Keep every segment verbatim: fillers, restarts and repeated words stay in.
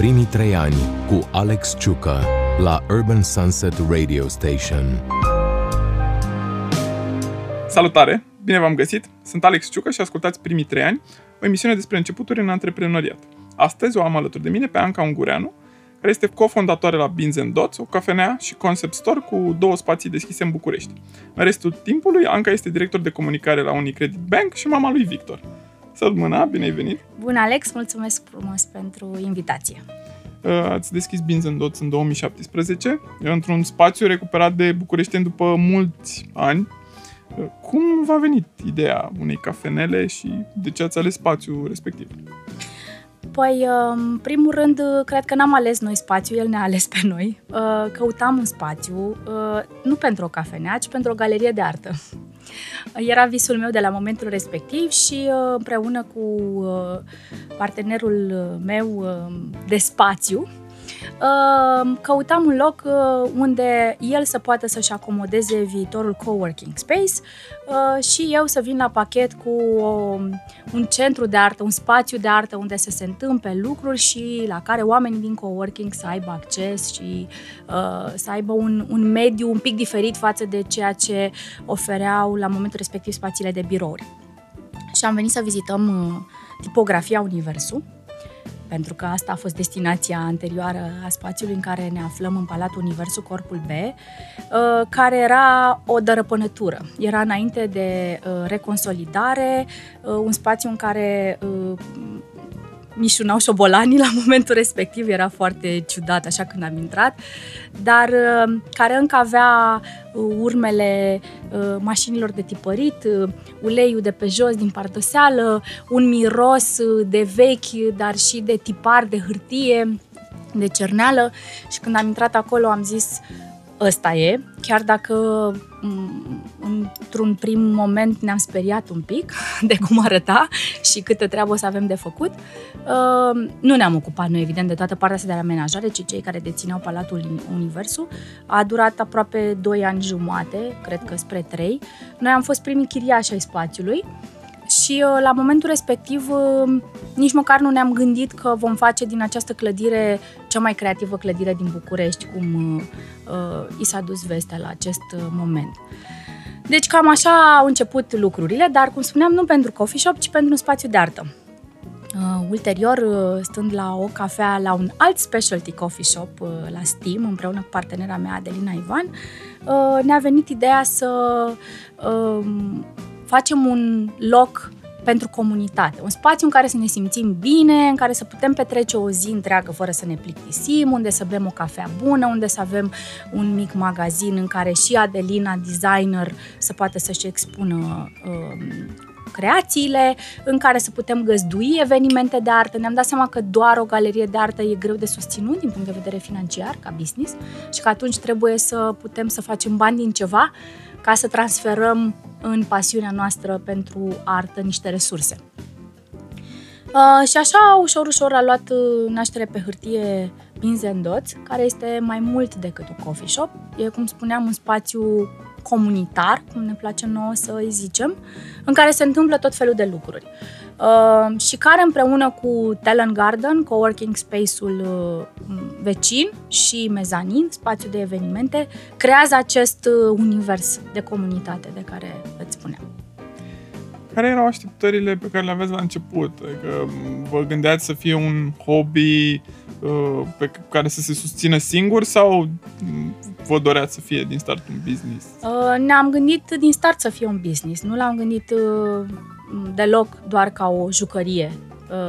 Primii trei ani cu Alex Ciucă la Urban Sunset Radio Station. Salutare! Bine v-am găsit! Sunt Alex Ciucă și ascultați Primii trei ani, o emisiune despre începuturi în antreprenoriat. Astăzi o am alături de mine pe Anca Ungureanu, care este cofondatoare la Beans and Dots, o cafenea și concept store cu două spații deschise în București. În restul timpului, Anca este director de comunicare la Unicredit Bank și mama lui Victor. Săut mâna, bine ai venit! Bună, Alex! Mulțumesc frumos pentru invitație! Ați deschis Beans and Dots în două mii șaptesprezece, într-un spațiu recuperat de bucureșteni după mulți ani. Cum v-a venit ideea unei cafenele și de ce ați ales spațiul respectiv? Păi, în primul rând, cred că n-am ales noi spațiu, el ne-a ales pe noi. Căutam un spațiu, nu pentru o cafenea, ci pentru o galerie de artă. Era visul meu de la momentul respectiv și împreună cu partenerul meu de spațiu, căutam un loc unde el să poată să-și acomodeze viitorul coworking space și eu să vin la pachet cu un centru de artă, un spațiu de artă unde să se întâmple lucruri și la care oamenii din coworking să aibă acces și să aibă un, un mediu un pic diferit față de ceea ce ofereau la momentul respectiv spațiile de birouri. Și am venit să vizităm tipografia Universul, pentru că asta a fost destinația anterioară a spațiului în care ne aflăm, în Palatul Universul, Corpul B, care era o dărăpânătură. Era înainte de reconsolidare, un spațiu în care mișunau șobolanii la momentul respectiv, era foarte ciudat așa când am intrat, dar care încă avea urmele mașinilor de tipărit, uleiul de pe jos din pardoseală, un miros de vechi, dar și de tipar, de hârtie, de cerneală. Și când am intrat acolo am zis, ăsta e, chiar dacă într-un prim moment ne-am speriat un pic de cum arăta și câtă treabă o să avem de făcut. Nu ne-am ocupat noi, evident, de toată partea asta de la amenajare, ci cei care dețineau Palatul Universul. A durat aproape doi ani jumate, cred că spre trei. Noi am fost primii chiriași ai spațiului și la momentul respectiv nici măcar nu ne-am gândit că vom face din această clădire cea mai creativă clădire din București, cum uh, i s-a dus vestea la acest moment. Deci cam așa au început lucrurile, dar cum spuneam, nu pentru coffee shop, ci pentru un spațiu de artă. Uh, ulterior, stând la o cafea, la un alt specialty coffee shop, uh, la Steam, împreună cu partenera mea, Adelina Ivan, uh, ne-a venit ideea să uh, facem un loc pentru comunitate, un spațiu în care să ne simțim bine, în care să putem petrece o zi întreagă fără să ne plictisim, unde să bem o cafea bună, unde să avem un mic magazin în care și Adelina, designer, să poată să-și expună uh, creațiile, în care să putem găzdui evenimente de artă. Ne-am dat seama că doar o galerie de artă e greu de susținut din punct de vedere financiar, ca business, și că atunci trebuie să putem să facem bani din ceva ca să transferăm în pasiunea noastră pentru artă niște resurse. Uh, și așa, ușor, ușor a luat naștere pe hârtie Beans and Dots, care este mai mult decât un coffee shop. E, cum spuneam, un spațiu comunitar, cum ne place nouă să îi zicem, în care se întâmplă tot felul de lucruri. Uh, și care, împreună cu Talent Garden, coworking space-ul uh, vecin, și Mezanin, spațiu de evenimente, creează acest uh, univers de comunitate de care îți spuneam. Care erau așteptările pe care le aveți la început? Adică vă gândeați să fie un hobby uh, pe care să se susțină singur sau vă doreați să fie din start un business? Uh, ne-am gândit din start să fie un business. Nu l-am gândit uh, deloc doar ca o jucărie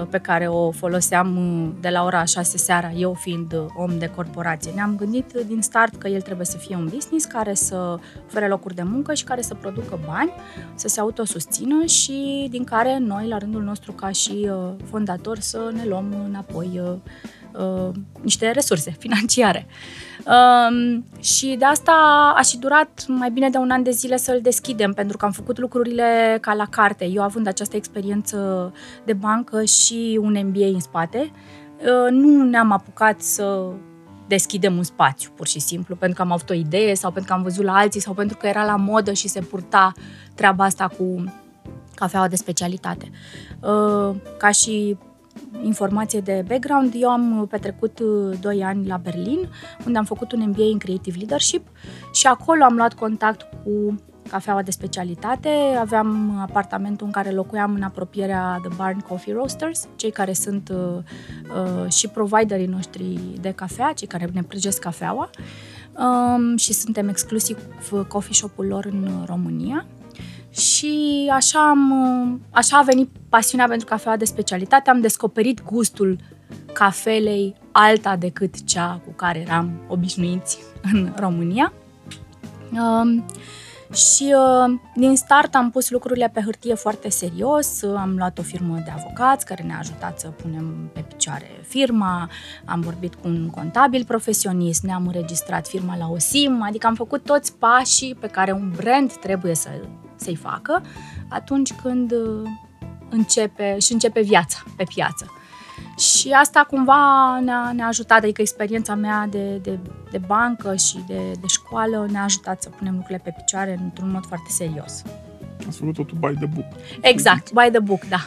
uh, pe care o foloseam de la ora șase seara, eu fiind om de corporație. Ne-am gândit din start că el trebuie să fie un business care să ofere locuri de muncă și care să producă bani, să se autosusțină și din care noi, la rândul nostru, ca și uh, fondator, să ne luăm înapoi uh, Uh, niște resurse financiare. Uh, și de asta a și durat mai bine de un an de zile să-l deschidem, pentru că am făcut lucrurile ca la carte. Eu, având această experiență de bancă și un M B A în spate, uh, nu ne-am apucat să deschidem un spațiu, pur și simplu, pentru că am avut o idee sau pentru că am văzut la alții sau pentru că era la modă și se purta treaba asta cu cafeaua de specialitate. Uh, ca și informație de background, eu am petrecut doi ani la Berlin, unde am făcut un M B A în Creative Leadership și acolo am luat contact cu cafeaua de specialitate. Aveam apartamentul în care locuiam în apropierea The Barn Coffee Roasters, cei care sunt uh, și providerii noștri de cafea, cei care ne prăjesc cafeaua, um, și suntem exclusiv coffee shop-ul lor în România. Și așa, am, așa a venit pasiunea pentru cafeaua de specialitate. Am descoperit gustul cafelei alta decât cea cu care eram obișnuiți în România. Um, Și uh, din start am pus lucrurile pe hârtie foarte serios, am luat o firmă de avocați care ne-a ajutat să punem pe picioare firma, am vorbit cu un contabil profesionist, ne-am înregistrat firma la O S I M, adică am făcut toți pașii pe care un brand trebuie să, să-i facă atunci când începe, și începe viața pe piață. Și asta cumva ne-a, ne-a ajutat, adică experiența mea de, de, de bancă și de, de școală ne-a ajutat să punem lucrurile pe picioare într-un mod foarte serios. Ați făcut totul by the book. Exact, by the book, da.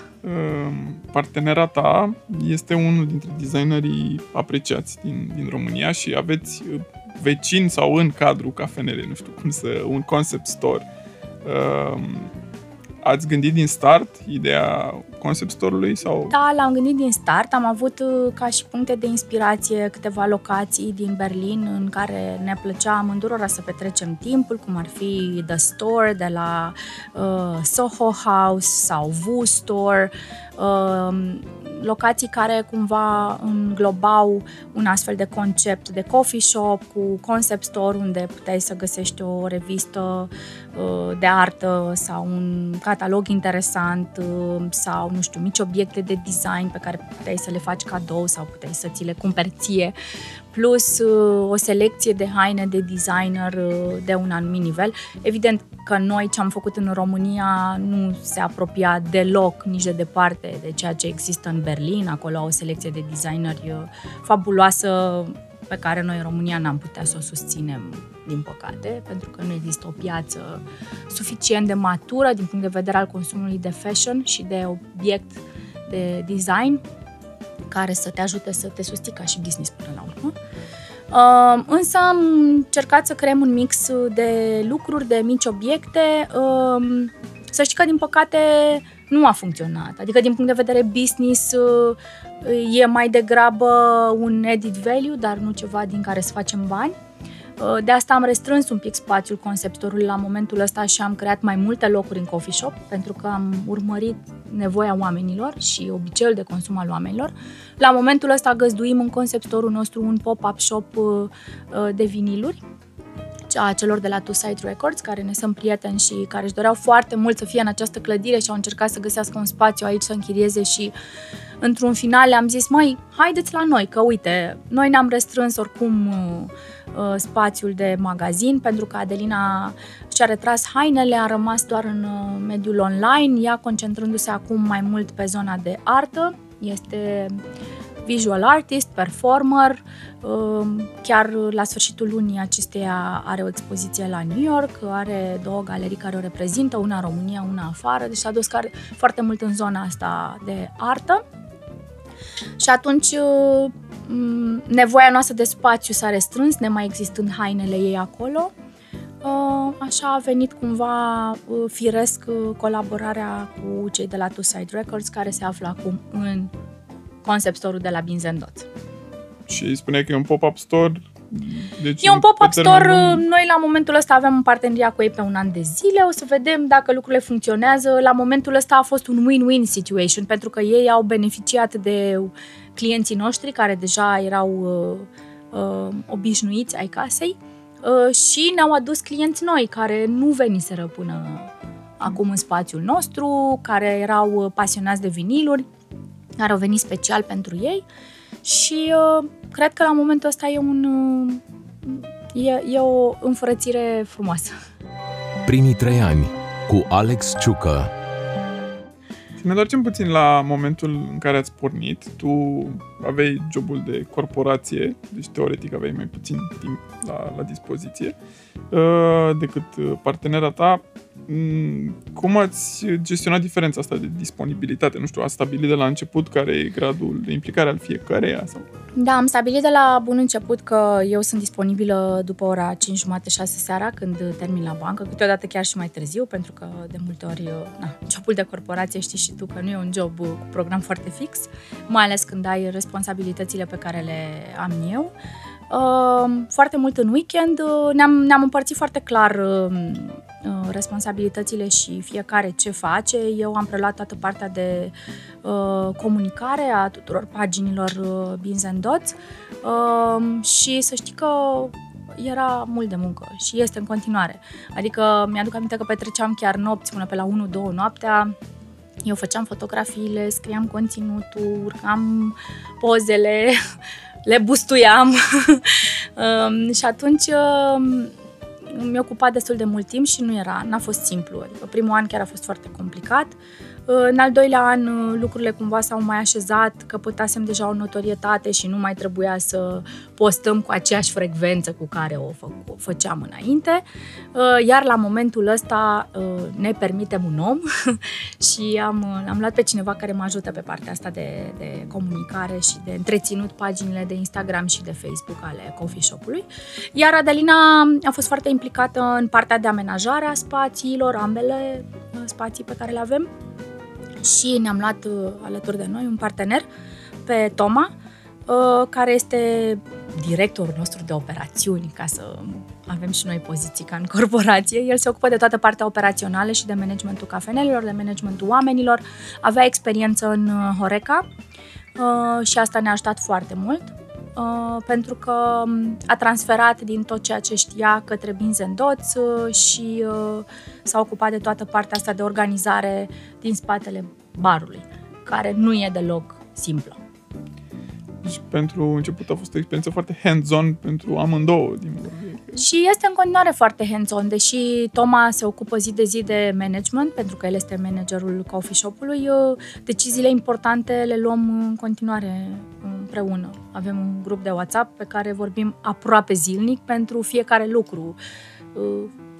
Partenera ta este unul dintre designerii apreciați din, din România și aveți vecin sau în cadrul cafenelei, nu știu cum să, un concept store. Ați gândit din start ideea concept store-ului? Sau? Da, l-am gândit din start. Am avut ca și puncte de inspirație câteva locații din Berlin în care ne plăcea amândurora să petrecem timpul, cum ar fi The Store de la uh, Soho House sau Voo Store, uh, locații care cumva înglobau un astfel de concept de coffee shop cu concept store unde puteai să găsești o revistă uh, de artă sau un catalog interesant uh, sau, nu știu, mici obiecte de design pe care puteai să le faci cadou sau puteai să ți le cumperi ție, plus uh, o selecție de haine de designer uh, de un anumit nivel. Evident că noi ce am făcut în România nu se apropia deloc, nici de departe, de ceea ce există în Berlin. Acolo au o selecție de designeri fabuloasă pe care noi în România n-am putea să o susținem, din păcate, pentru că nu există o piață suficient de matură din punct de vedere al consumului de fashion și de obiect de design care să te ajute să te susții ca și business până la urmă. Însă am încercat să creăm un mix de lucruri, de mici obiecte. Să știi că, din păcate, nu a funcționat. Adică, din punct de vedere business, e mai degrabă un added value, dar nu ceva din care să facem bani. De asta am restrâns un pic spațiul conceptorului la momentul ăsta și am creat mai multe locuri în coffee shop, pentru că am urmărit nevoia oamenilor și obiceiul de consum al oamenilor. La momentul ăsta găzduim în conceptorul nostru un pop-up shop de viniluri a celor de la Two Side Records, care ne sunt prieteni și care își doreau foarte mult să fie în această clădire și au încercat să găsească un spațiu aici să închirieze și într-un final am zis, măi, haideți la noi, că uite, noi ne-am restrâns oricum spațiul de magazin, pentru că Adelina și-a retras hainele, a rămas doar în mediul online, ea concentrându-se acum mai mult pe zona de artă, este visual artist, performer. Chiar la sfârșitul lunii acesteia are o expoziție la New York, are două galerii care o reprezintă, una în România, una afară, deci s-a dus foarte mult în zona asta de artă. Și atunci nevoia noastră de spațiu s-a restrâns, nemai existând hainele ei acolo. Așa a venit cumva firesc colaborarea cu cei de la Two Side Records, care se află acum în concept store-ul de la Beans and Dots. Și spuneai că e un pop-up store? Deci e un pop-up store. Lung... Noi la momentul ăsta avem un parteneriat cu ei pe un an de zile. O să vedem dacă lucrurile funcționează. La momentul ăsta a fost un win-win situation, pentru că ei au beneficiat de clienții noștri care deja erau uh, uh, obișnuiți ai casei uh, și ne-au adus clienți noi care nu veniseră până acum în spațiul nostru, care erau pasionați de viniluri, care au venit special pentru ei și uh, cred că la momentul ăsta e, un, uh, e, e o înfrățire frumoasă. Primii trei ani cu Alex Ciucă. Ne întoarcem puțin la momentul în care ați pornit. Tu aveai jobul de corporație, deci teoretic aveai mai puțin timp la, la dispoziție uh, decât partenera ta. cum ați gestionat diferența asta de disponibilitate? Nu știu, ați stabilit de la început care e gradul de implicare al fiecăreia? Sau? Da, am stabilit de la bun început că eu sunt disponibilă după ora cinci jumătate, șase seara, când termin la bancă, câteodată chiar și mai târziu, pentru că de multe ori na, jobul de corporație, știi și tu că nu e un job cu program foarte fix, mai ales când ai responsabilitățile pe care le am eu. Foarte mult în weekend ne-am, ne-am împărțit foarte clar responsabilitățile și fiecare ce face. Eu am preluat toată partea de uh, comunicare a tuturor paginilor uh, Beans and Dots uh, și să știi că era mult de muncă și este în continuare. Adică mi-aduc aminte că petreceam chiar nopți până pe la unu două noaptea. Eu făceam fotografiile, scriam conținutul, urcam pozele, le bustuiam uh, și atunci... Uh, mi-a ocupat destul de mult timp și nu era, n-a fost simplu. Adică primul an chiar a fost foarte complicat. În al doilea an lucrurile cumva s-au mai așezat, căpătasem deja o notorietate și nu mai trebuia să postăm cu aceeași frecvență cu care o, fă- o făceam înainte. Iar la momentul ăsta ne permitem un om și am, am luat pe cineva care mă ajută pe partea asta de, de comunicare și de întreținut paginile de Instagram și de Facebook ale coffee shop-ului. Iar Adelina a fost foarte implicată în partea de amenajare a spațiilor, ambele spații pe care le avem. Și ne-am luat alături de noi un partener pe Toma, care este directorul nostru de operațiuni, ca să avem și noi poziții ca în corporație. El se ocupă de toată partea operațională și de managementul cafenelor, de managementul oamenilor. Avea experiență în Horeca și asta ne-a ajutat foarte mult, pentru că a transferat din tot ceea ce știa către Beans and Dots și s-a ocupat de toată partea asta de organizare din spatele barului, care nu e deloc simplă. Deci pentru început a fost o experiență foarte hands-on pentru amândouă. Din și este în continuare foarte hands-on, deși Toma se ocupă zi de zi de management, pentru că el este managerul coffee shop-ului, deciziile importante le luăm în continuare împreună. Avem un grup de WhatsApp pe care vorbim aproape zilnic pentru fiecare lucru.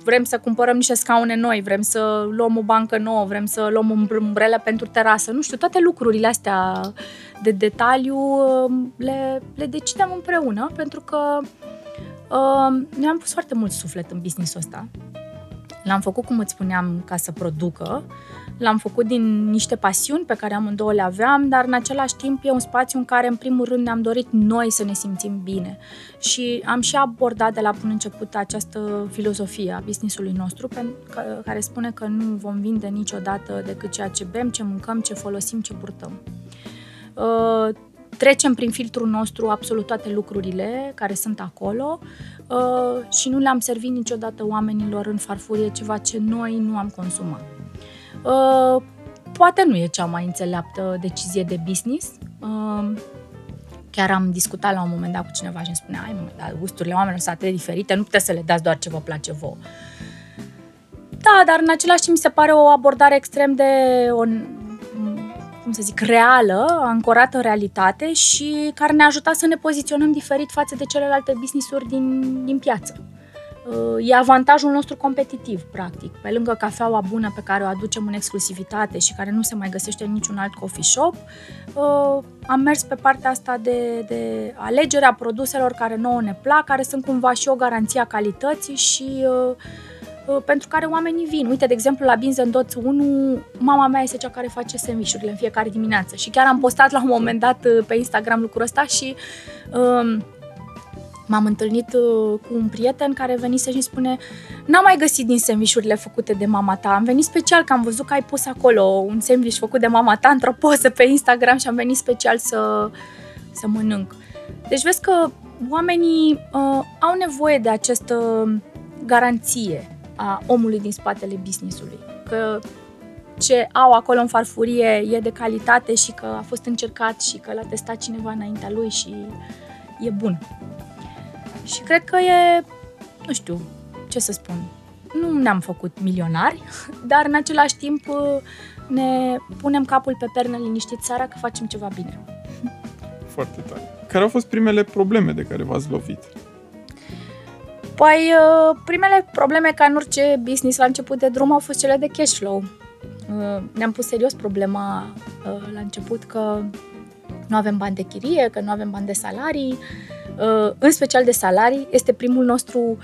Vrem să cumpărăm niște scaune noi, vrem să luăm o bancă nouă, vrem să luăm o umbrelă pentru terasă, nu știu, toate lucrurile astea de detaliu le, le decidem împreună, pentru că uh, noi am pus foarte mult suflet în business-ul ăsta. L-am făcut, cum îți spuneam, ca să producă, l-am făcut din niște pasiuni pe care amândouă le aveam, dar în același timp e un spațiu în care, în primul rând, ne-am dorit noi să ne simțim bine. Și am și abordat de la bun început această filozofie a business-ului nostru, care spune că nu vom vinde niciodată decât ceea ce bem, ce mâncăm, ce folosim, ce purtăm. Trecem prin filtrul nostru absolut toate lucrurile care sunt acolo și nu le-am servit niciodată oamenilor în farfurie ceva ce noi nu am consumat. Uh, poate nu e cea mai înțeleaptă decizie de business. Uh, chiar am discutat la un moment dat cu cineva și îmi spunea: ai, mă, dar gusturile oamenilor sunt atât de diferite, nu puteți să le dați doar ce vă place vouă. Da, dar în același timp mi se pare o abordare extrem de, o, cum să zic, reală, ancorată în realitate și care ne-a ajutat să ne poziționăm diferit față de celelalte business-uri din, din piață. E avantajul nostru competitiv, practic. Pe lângă cafeaua bună pe care o aducem în exclusivitate și care nu se mai găsește în niciun alt coffee shop, am mers pe partea asta de, de alegerea produselor care nouă ne plac, care sunt cumva și o garanție a calității și pentru care oamenii vin. Uite, de exemplu, la Beans and Dots unu, mama mea este cea care face sandwich-urile în fiecare dimineață și chiar am postat la un moment dat pe Instagram lucrul ăsta și... m-am întâlnit cu un prieten care venise și îmi spune: n-am mai găsit din sandvișurile făcute de mama ta, am venit special că am văzut că ai pus acolo un sandviș făcut de mama ta într-o poză pe Instagram și am venit special să, să mănânc. Deci vezi că oamenii uh, au nevoie de această garanție a omului din spatele business-ului, că ce au acolo în farfurie e de calitate și că a fost încercat și că l-a testat cineva înaintea lui și e bun. Și cred că e, nu știu, ce să spun, nu ne-am făcut milionari, dar în același timp ne punem capul pe pernă liniștit seara că facem ceva bine. Foarte tare. Care au fost primele probleme de care v-ați lovit? Păi, primele probleme, ca în orice business la început de drum, au fost cele de cash flow. Ne-am pus serios problema la început că nu avem bani de chirie, că nu avem bani de salarii. În special de salarii, este primul nostru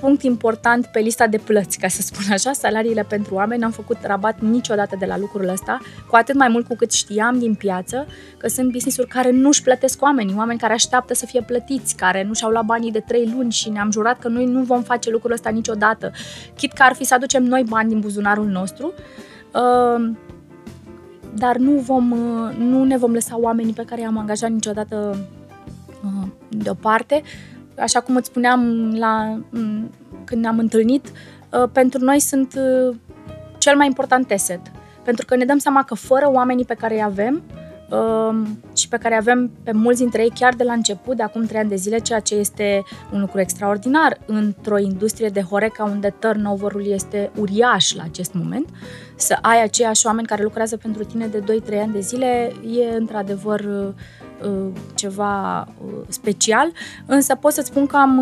punct important pe lista de plăți, ca să spun așa, salariile pentru oameni. N-am făcut rabat niciodată de la lucrul ăsta, cu atât mai mult cu cât știam din piață că sunt business-uri care nu își plătesc oamenii, oameni care așteaptă să fie plătiți, care nu și-au luat banii de trei luni și ne-am jurat că noi nu vom face lucrul ăsta niciodată, chit că ar fi să aducem noi bani din buzunarul nostru, dar nu, vom, nu ne vom lăsa oamenii pe care i-am angajat niciodată deoparte. Așa cum îți spuneam la, când ne-am întâlnit, pentru noi sunt cel mai important asset. Pentru că ne dăm seama că fără oamenii pe care îi avem și pe care avem pe mulți dintre ei chiar de la început, de acum trei ani de zile, ceea ce este un lucru extraordinar într-o industrie de Horeca unde turnover-ul este uriaș la acest moment, să ai aceiași oameni care lucrează pentru tine de doi trei ani de zile e într-adevăr ceva special, însă pot să spun că am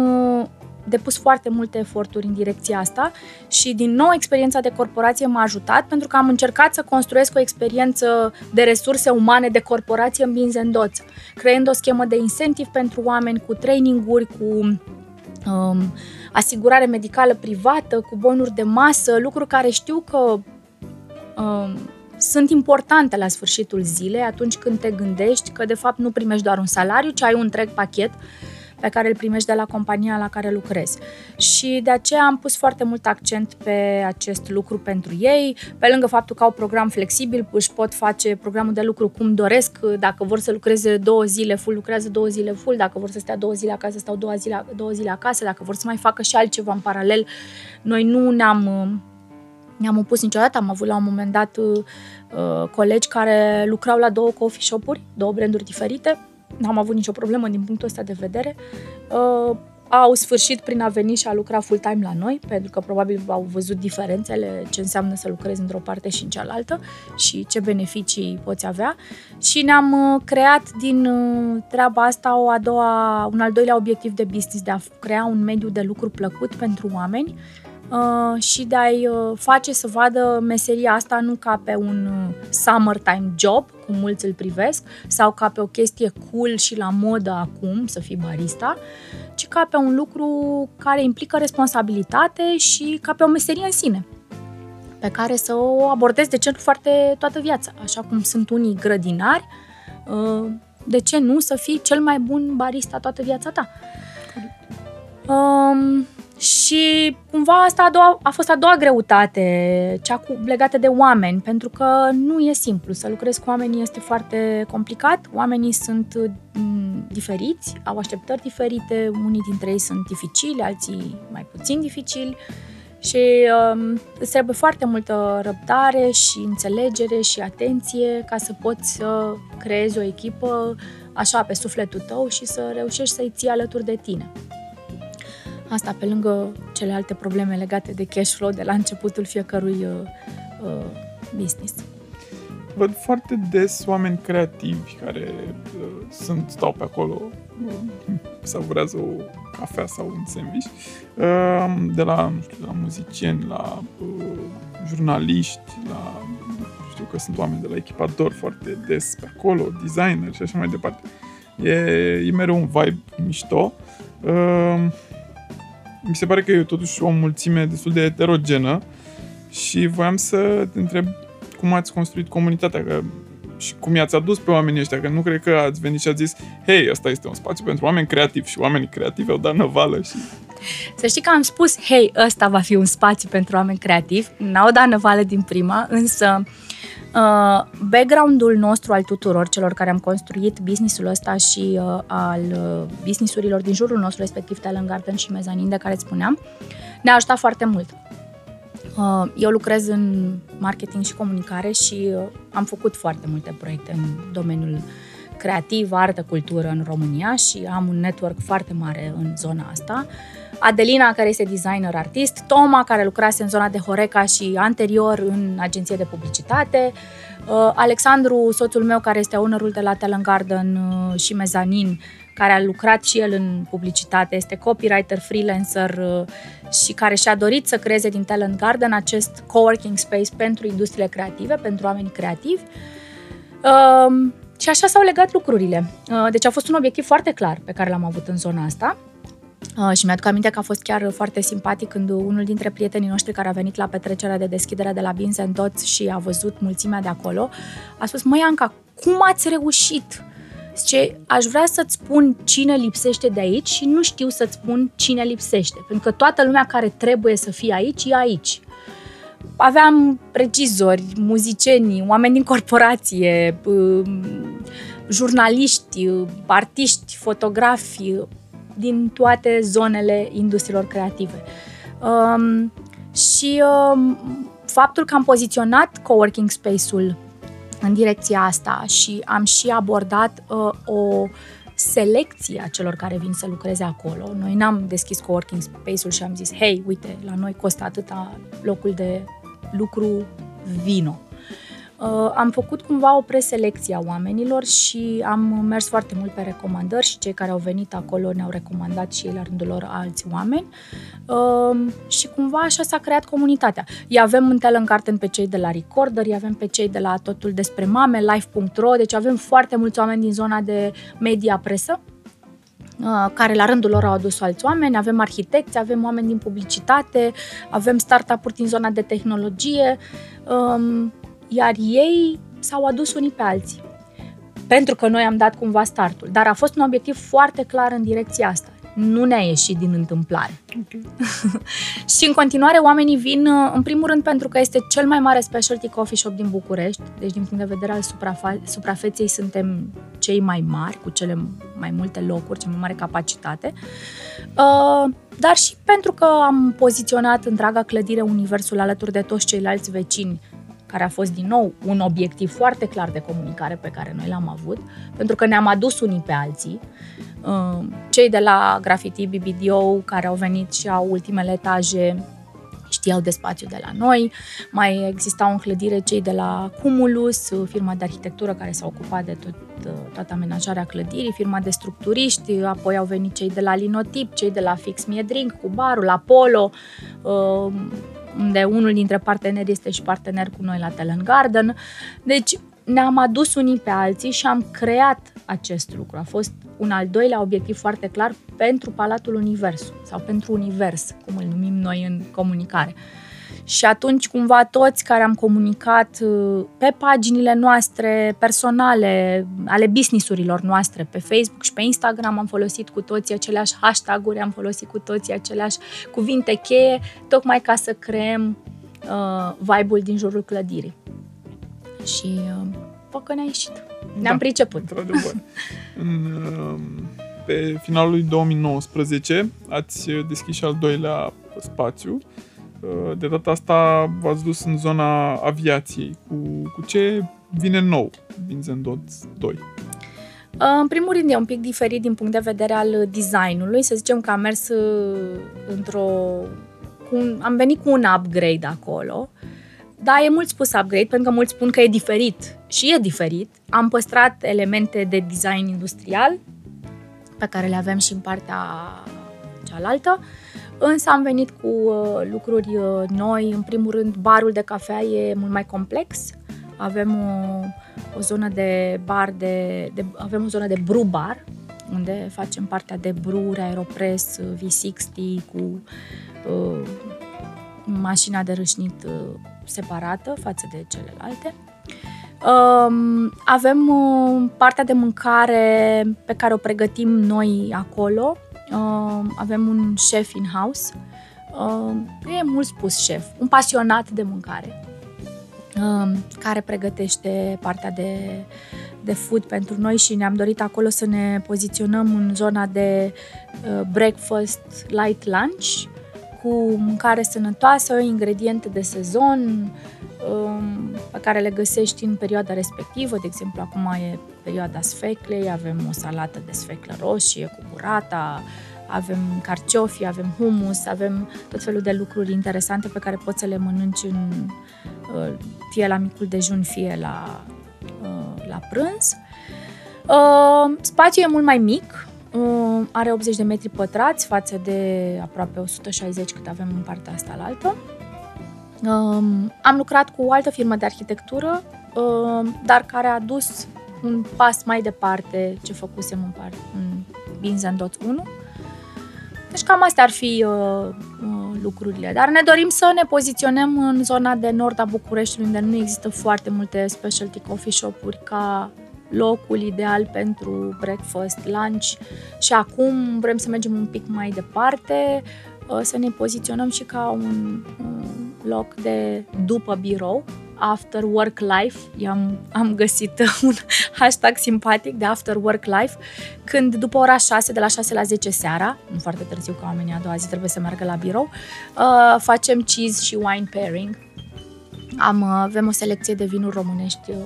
depus foarte multe eforturi în direcția asta și din nou experiența de corporație m-a ajutat, pentru că am încercat să construiesc o experiență de resurse umane de corporație în Beans and Dots, creând o schemă de incentiv pentru oameni, cu training-uri, cu um, asigurare medicală privată, cu bonuri de masă, lucruri care știu că um, sunt importante la sfârșitul zilei, atunci când te gândești că de fapt nu primești doar un salariu, ci ai un întreg pachet pe care îl primești de la compania la care lucrezi. Și de aceea am pus foarte mult accent pe acest lucru pentru ei, pe lângă faptul că au program flexibil, își pot face programul de lucru cum doresc, dacă vor să lucreze două zile full, lucrează două zile full, dacă vor să stea două zile acasă, stau două zile, două zile acasă, dacă vor să mai facă și altceva în paralel. Noi nu ne-am... Ne-am opus niciodată, am avut la un moment dat uh, colegi care lucrau la două coffee shop-uri, două branduri diferite, n-am avut nicio problemă din punctul ăsta de vedere, uh, au sfârșit prin a veni și a lucra full-time la noi, pentru că probabil au văzut diferențele, ce înseamnă să lucrezi într-o parte și în cealaltă și ce beneficii poți avea, și ne-am creat din treaba asta o a doua, un al doilea obiectiv de business, de a crea un mediu de lucru plăcut pentru oameni, și de a-i face să vadă meseria asta nu ca pe un summertime job, cum mulți îl privesc, sau ca pe o chestie cool și la modă acum, să fii barista, ci ca pe un lucru care implică responsabilitate și ca pe o meserie în sine, pe care să o abordezi, de ce nu, foarte toată viața. Așa cum sunt unii grădinari, de ce nu să fii cel mai bun barista toată viața ta? Um, Și cumva asta a, doua, a fost a doua greutate, cea cu, legată de oameni, pentru că nu e simplu. Să lucrezi cu oamenii este foarte complicat, oamenii sunt diferiți, au așteptări diferite, unii dintre ei sunt dificili, alții mai puțin dificili și um, îți trebuie foarte multă răbdare și înțelegere și atenție ca să poți să creezi o echipă așa pe sufletul tău și să reușești să-i ții alături de tine. Asta pe lângă celelalte probleme legate de cash flow de la începutul fiecărui uh, uh, business. Văd foarte des oameni creativi care uh, sunt, stau pe acolo, uh, savurează o cafea sau un sandwich, uh, de la, nu știu, de la muzicieni, la uh, jurnaliști, la, știu că sunt oameni de la echipator foarte des pe acolo, designer și așa mai departe. E, e mereu un vibe mișto. Uh, Mi se pare că e totuși o mulțime destul de heterogenă și voiam să te întreb cum ați construit comunitatea că, și cum i-ați adus pe oamenii ăștia, că nu cred că ați venit și ați zis hei, ăsta este un spațiu pentru oameni creativi și oamenii creativi au dat năvală și... Să știi că am spus, hei, ăsta va fi un spațiu pentru oameni creativi, n-au dat năvală din prima, însă uh, background-ul nostru al tuturor celor care am construit business-ul ăsta și uh, al uh, business-urilor din jurul nostru, respectiv Talent Garden și Mezanin, de care spuneam, ne-a ajutat foarte mult. Uh, eu lucrez în marketing și comunicare și uh, am făcut foarte multe proiecte în domeniul creativ, artă, cultură în România și am un network foarte mare în zona asta. Adelina, care este designer artist, Toma, care lucrase în zona de Horeca și anterior în agenție de publicitate, Alexandru, soțul meu, care este ownerul de la Talent Garden și Mezanin, care a lucrat și el în publicitate, este copywriter, freelancer și care și-a dorit să creeze din Talent Garden acest coworking space pentru industriile creative, pentru oamenii creativi. Um, și așa s-au legat lucrurile. Deci a fost un obiectiv foarte clar pe care l-am avut în zona asta. Și mi-aduc aminte că a fost chiar foarte simpatic când unul dintre prietenii noștri care a venit la petrecerea de deschidere de la Beans and Dots și a văzut mulțimea de acolo, a spus: măi Anca, cum ați reușit? Zice, aș vrea să-ți spun cine lipsește de aici și nu știu să-ți spun cine lipsește, pentru că toată lumea care trebuie să fie aici e aici. Aveam regizori, muzicieni, oameni din corporație, jurnaliști, artiști, fotografi, din toate zonele industriilor creative. Um, și um, faptul că am poziționat coworking space-ul în direcția asta și am și abordat uh, o selecție a celor care vin să lucreze acolo. Noi n-am deschis coworking space-ul și am zis: hei, uite, la noi costă atâta locul de lucru, vino. Uh, am făcut cumva o preselecție a oamenilor și am mers foarte mult pe recomandări și cei care au venit acolo ne-au recomandat și ei la rândul lor alți oameni uh, și cumva așa s-a creat comunitatea. Îi avem în Talent Garden pe cei de la Recorder, îi avem pe cei de la Totul despre Mame, Life punct ro, deci avem foarte mulți oameni din zona de media presă uh, care la rândul lor au adus alți oameni, avem arhitecți, avem oameni din publicitate, avem startup-uri din zona de tehnologie, uh, iar ei s-au adus unii pe alții, pentru că noi am dat cumva startul. Dar a fost un obiectiv foarte clar în direcția asta. Nu ne-a ieșit din întâmplare. Okay. Și în continuare oamenii vin, în primul rând, pentru că este cel mai mare specialty coffee shop din București. Deci, din punct de vedere al suprafa- suprafeței, suntem cei mai mari, cu cele mai multe locuri, cea mai mare capacitate. Uh, dar și pentru că am poziționat întreaga clădire Universul alături de toți ceilalți vecini, care a fost din nou un obiectiv foarte clar de comunicare pe care noi l-am avut, pentru că ne-am adus unii pe alții. Cei de la Graffiti B B D O care au venit și au ultimele etaje știau de spațiu de la noi, mai existau în clădire cei de la Cumulus, firma de arhitectură care s-a ocupat de tot, toată amenajarea clădirii, firma de structuriști, apoi au venit cei de la Linotip, cei de la Fix Me a Drink, cu barul, Apollo, unde unul dintre parteneri este și partener cu noi la Talent Garden. Deci ne-am adus unii pe alții și am creat acest lucru. A fost un al doilea obiectiv foarte clar pentru Palatul Universul sau pentru Univers, cum îl numim noi în comunicare. Și atunci cumva toți care am comunicat pe paginile noastre personale, ale business-urilor noastre, pe Facebook și pe Instagram, am folosit cu toții aceleași hashtag-uri, am folosit cu toții aceleași cuvinte cheie, tocmai ca să creăm uh, vibe-ul din jurul clădirii. Și uh, că ne-a ieșit. Ne-am da, priceput. Într-adevăr. În, uh, pe finalul lui două mii nouăsprezece ați deschis și al doilea spațiu. De data asta v-ați dus în zona aviației. Cu, cu ce vine nou Beans and Dots doi? În primul rând e un pic diferit din punct de vedere al designului. Să zicem că am mers într-o... Un, am venit cu un upgrade acolo. Dar e mult spus upgrade, pentru că mulți spun că e diferit. Și e diferit. Am păstrat elemente de design industrial pe care le avem și în partea cealaltă. Însă am venit cu uh, lucruri uh, noi. În primul rând, barul de cafea e mult mai complex. Avem o, o zonă de bar, de, de, avem o zonă de brew bar, unde facem partea de brewuri, aeropress, V șaizeci cu uh, mașina de râșnit uh, separată față de celelalte. Uh, avem uh, partea de mâncare pe care o pregătim noi acolo. Uh, avem un chef in-house, uh, e mult spus chef, un pasionat de mâncare, uh, care pregătește partea de, de food pentru noi și ne-am dorit acolo să ne poziționăm în zona de uh, breakfast, light lunch, cu mâncare sănătoasă, ingrediente de sezon, pe care le găsești în perioada respectivă. De exemplu, acum e perioada sfeclei, avem o salată de sfeclă roșie cu burrata, avem carciofi, avem hummus, avem tot felul de lucruri interesante pe care poți să le mănânci în, fie la micul dejun, fie la, la prânz. Spațiul e mult mai mic, Um, are optzeci de metri pătrați față de aproape o sută șaizeci cât avem în partea asta la altă. Um, am lucrat cu o altă firmă de arhitectură, um, dar care a dus un pas mai departe ce făcusem în, par, în Beans and Dots unu. Deci cam astea ar fi uh, uh, lucrurile. Dar ne dorim să ne poziționăm în zona de nord a Bucureștiului, unde nu există foarte multe specialty coffee shop-uri ca locul ideal pentru breakfast, lunch, și acum vrem să mergem un pic mai departe, uh, să ne poziționăm și ca un, un loc de după birou, after work life. I-am, am găsit un hashtag simpatic de after work life, când după ora șase, de la șase la zece seara, nu foarte târziu ca oamenii a doua zi trebuie să meargă la birou, uh, facem cheese și wine pairing. Am, uh, avem o selecție de vinuri românești uh,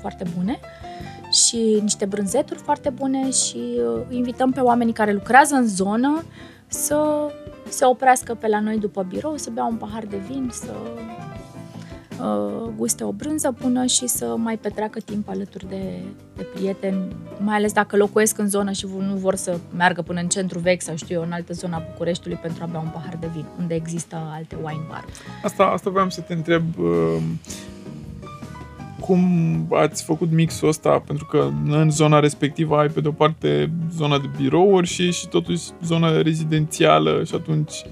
foarte bune și niște brânzeturi foarte bune și uh, invităm pe oamenii care lucrează în zonă să se oprească pe la noi după birou, să bea un pahar de vin, să guste o brânză bună și să mai petreacă timp alături de, de prieteni, mai ales dacă locuiesc în zonă și nu vor să meargă până în centru vechi sau știu eu, în altă zona Bucureștiului pentru a bea un pahar de vin, unde există alte wine bar. Asta, asta voiam să te întreb, cum ați făcut mixul ăsta? Pentru că în zona respectivă ai pe de-o parte zona de birouri și, și totuși zona rezidențială și atunci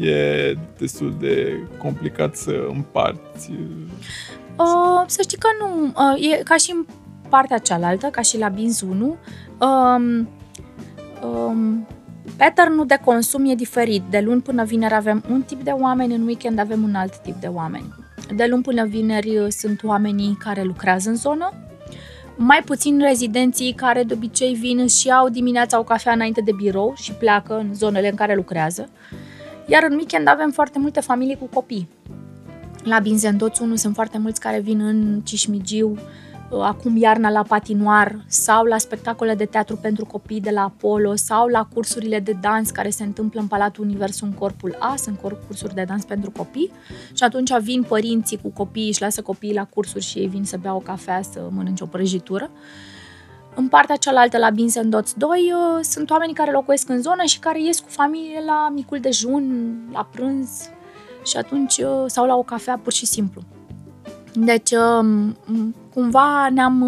e destul de complicat să împarți. Uh, să știi că nu. Uh, e ca și în partea cealaltă, ca și la Beans unu. Um, um, pattern-ul de consum e diferit. De luni până vineri avem un tip de oameni, în weekend avem un alt tip de oameni. De luni până vineri sunt oamenii care lucrează în zonă, mai puțin rezidenții care de obicei vin și au dimineața o cafea înainte de birou și pleacă în zonele în care lucrează. Iar în weekend avem foarte multe familii cu copii. La Beans and Dots unu sunt foarte mulți care vin în Cismigiu, acum iarna la patinoar sau la spectacole de teatru pentru copii de la Apollo sau la cursurile de dans care se întâmplă în Palatul Universul în Corpul A, sunt cursuri de dans pentru copii și atunci vin părinții cu copiii, își lasă copiii la cursuri și ei vin să bea o cafea, să mănânce o prăjitură. În partea cealaltă, la Beans and Dots doi, sunt oamenii care locuiesc în zonă și care ies cu familie la micul dejun, la prânz și atunci, sau la o cafea pur și simplu. Deci, cumva ne-am,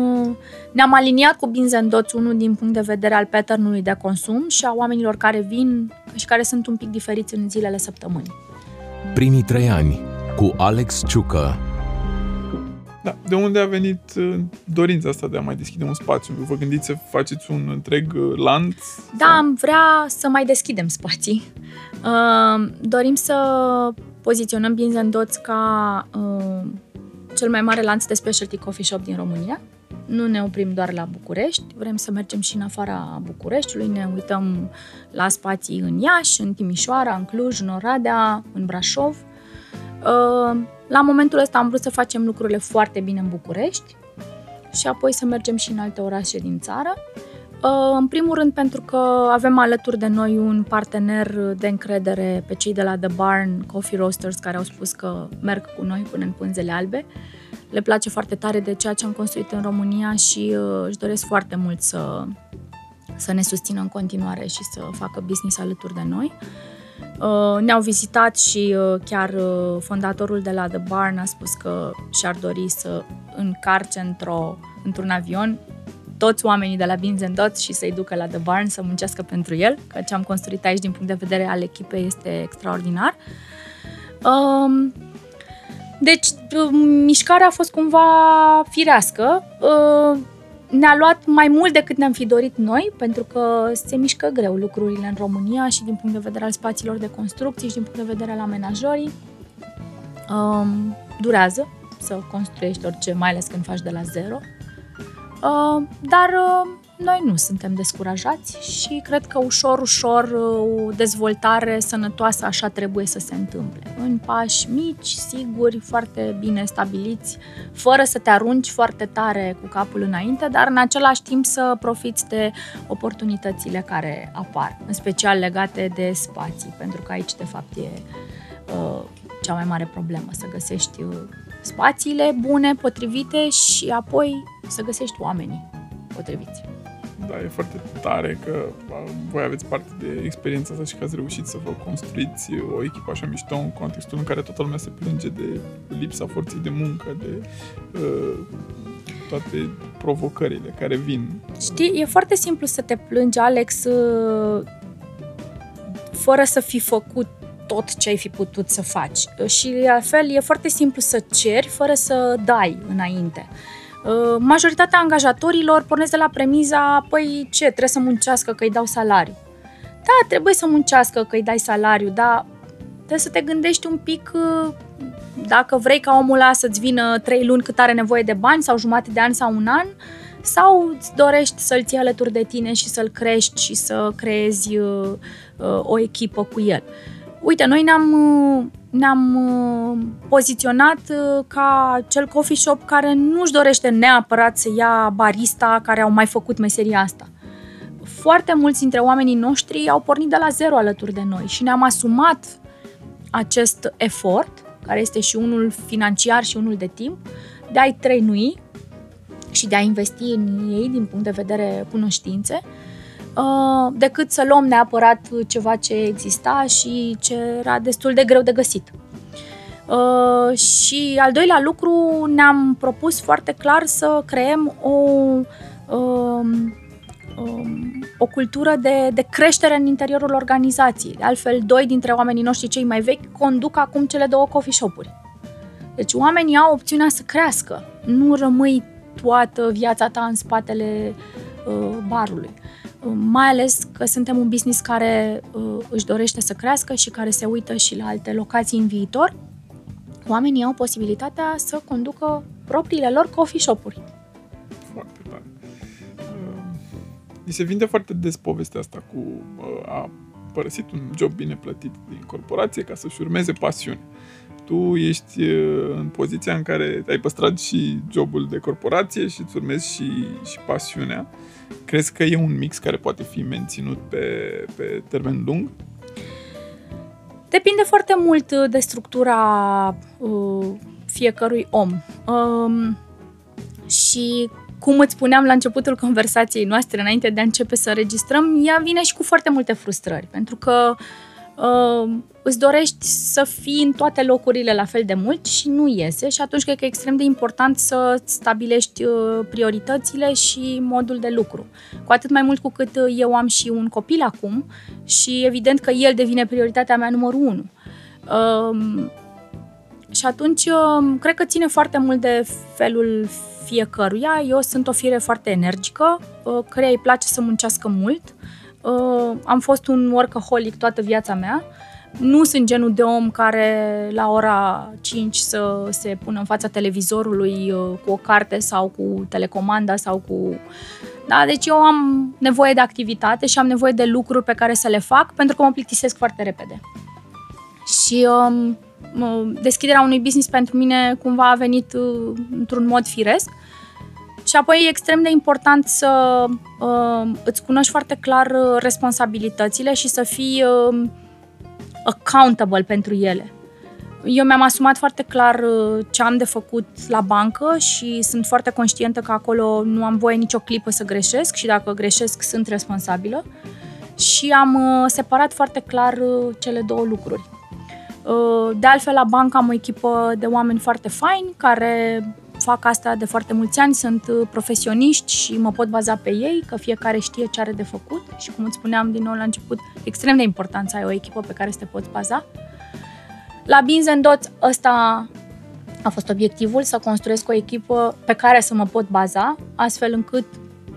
ne-am aliniat cu Beans and Dots unu din punct de vedere al pattern-ului de consum și a oamenilor care vin și care sunt un pic diferiți în zilele săptămânii. Primii trei ani cu Alex Ciucă. Da, de unde a venit dorința asta de a mai deschide un spațiu? Vă gândiți să faceți un întreg lanț? Da, sau? Am vrea să mai deschidem spații. Dorim să poziționăm Beans and Dots ca cel mai mare lanț de specialty coffee shop din România. Nu ne oprim doar la București, vrem să mergem și în afara Bucureștiului, ne uităm la spații în Iași, în Timișoara, în Cluj, în Oradea, în Brașov. La momentul ăsta am vrut să facem lucrurile foarte bine în București și apoi să mergem și în alte orașe din țară. În primul rând pentru că avem alături de noi un partener de încredere pe cei de la The Barn Coffee Roasters, care au spus că merg cu noi până în pânzele albe. Le place foarte tare de ceea ce am construit în România și își doresc foarte mult să, să ne susțină în continuare și să facă business alături de noi. Ne-au vizitat și chiar fondatorul de la The Barn a spus că și-ar dori să încarce într-o, într-un avion toți oamenii de la Beans and Dots și să-i ducă la The Barn să muncească pentru el, că ce am construit aici din punct de vedere al echipei este extraordinar. Deci mișcarea a fost cumva firească. Ne-a luat mai mult decât ne-am fi dorit noi, pentru că se mișcă greu lucrurile în România și din punct de vedere al spațiilor de construcții și din punct de vedere al amenajorii. Um, durează să construiești orice, mai ales când faci de la zero. Uh, dar uh, noi nu suntem descurajați și cred că ușor, ușor o dezvoltare sănătoasă așa trebuie să se întâmple. În pași mici, siguri, foarte bine stabiliți, fără să te arunci foarte tare cu capul înainte, dar în același timp să profiți de oportunitățile care apar, în special legate de spații, pentru că aici de fapt e uh, cea mai mare problemă, să găsești spațiile bune, potrivite și apoi să găsești oamenii potriviți. da, e foarte tare că voi aveți parte de experiența asta și că ați reușit să vă construiți o echipă așa mișto în contextul în care toată lumea se plânge de lipsa forței de muncă, de uh, toate provocările care vin. Știi, e foarte simplu să te plângi, Alex, uh, fără să fi făcut tot ce ai fi putut să faci. Și la fel, e foarte simplu să ceri fără să dai înainte. Majoritatea angajatorilor pornesc de la premiza, păi ce, trebuie să muncească că îi dau salariu. Da, trebuie să muncească că îi dai salariu, dar trebuie să te gândești un pic, dacă vrei ca omul ăla să-ți vină trei luni cât are nevoie de bani sau jumate de an sau un an, sau îți dorești să-l ții alături de tine și să-l crești și să creezi o echipă cu el. Uite, noi ne-am, ne-am poziționat ca cel coffee shop care nu-și dorește neapărat să ia barista care au mai făcut meseria asta. Foarte mulți dintre oamenii noștri au pornit de la zero alături de noi și ne-am asumat acest efort, care este și unul financiar și unul de timp, de a-i trainui și de a investi în ei din punct de vedere cunoștințe, decât să luăm neapărat ceva ce exista și ce era destul de greu de găsit. Și al doilea lucru, ne-am propus foarte clar să creăm o, o, o cultură de, de creștere în interiorul organizației. De altfel, doi dintre oamenii noștri cei mai vechi conduc acum cele două coffee shop-uri. Deci oamenii au opțiunea să crească, nu rămâi toată viața ta în spatele barului. Mai ales că suntem un business care uh, își dorește să crească și care se uită și la alte locații în viitor, oamenii au posibilitatea să conducă propriile lor coffee shop-uri. Foarte tare. Mi uh, se vinde foarte des povestea asta cu uh, a părăsit un job bine plătit din corporație ca să-și urmeze pasiunea. Tu ești în poziția în care ai păstrat și jobul de corporație și îți urmezi și, și pasiunea. Crezi că e un mix care poate fi menținut pe, pe termen lung? Depinde foarte mult de structura uh, fiecărui om. Um, și cum îți spuneam la începutul conversației noastre, înainte de a începe să înregistrăm, ea vine și cu foarte multe frustrări, pentru că Uh, îți dorești să fii în toate locurile la fel de mult și nu iese, și atunci cred că e extrem de important să stabilești uh, prioritățile și modul de lucru. Cu atât mai mult cu cât eu am și un copil acum și evident că el devine prioritatea mea numărul unu. Uh, și atunci uh, cred că ține foarte mult de felul fiecăruia. Eu sunt o fire foarte energică, uh, căreia îi place să muncească mult. Uh, am fost un workaholic toată viața mea. Nu sunt genul de om care la ora cinci să se pună în fața televizorului uh, cu o carte sau cu telecomanda sau cu... Da, deci eu am nevoie de activitate și am nevoie de lucruri pe care să le fac, pentru că mă plictisesc foarte repede. Și uh, deschiderea unui business pentru mine cumva a venit uh, într-un mod firesc. Și apoi e extrem de important să uh, îți cunoști foarte clar responsabilitățile și să fii uh, accountable pentru ele. Eu mi-am asumat foarte clar ce am de făcut la bancă și sunt foarte conștientă că acolo nu am voie nicio clipă să greșesc și dacă greșesc sunt responsabilă. Și am uh, separat foarte clar uh, cele două lucruri. Uh, de altfel, la bancă am o echipă de oameni foarte faini care... fac asta de foarte mulți ani, sunt profesioniști și mă pot baza pe ei, că fiecare știe ce are de făcut și, cum îți spuneam din nou la început, extrem de important să ai o echipă pe care să te poți baza. La Beans and Dots ăsta a fost obiectivul, să construiesc o echipă pe care să mă pot baza, astfel încât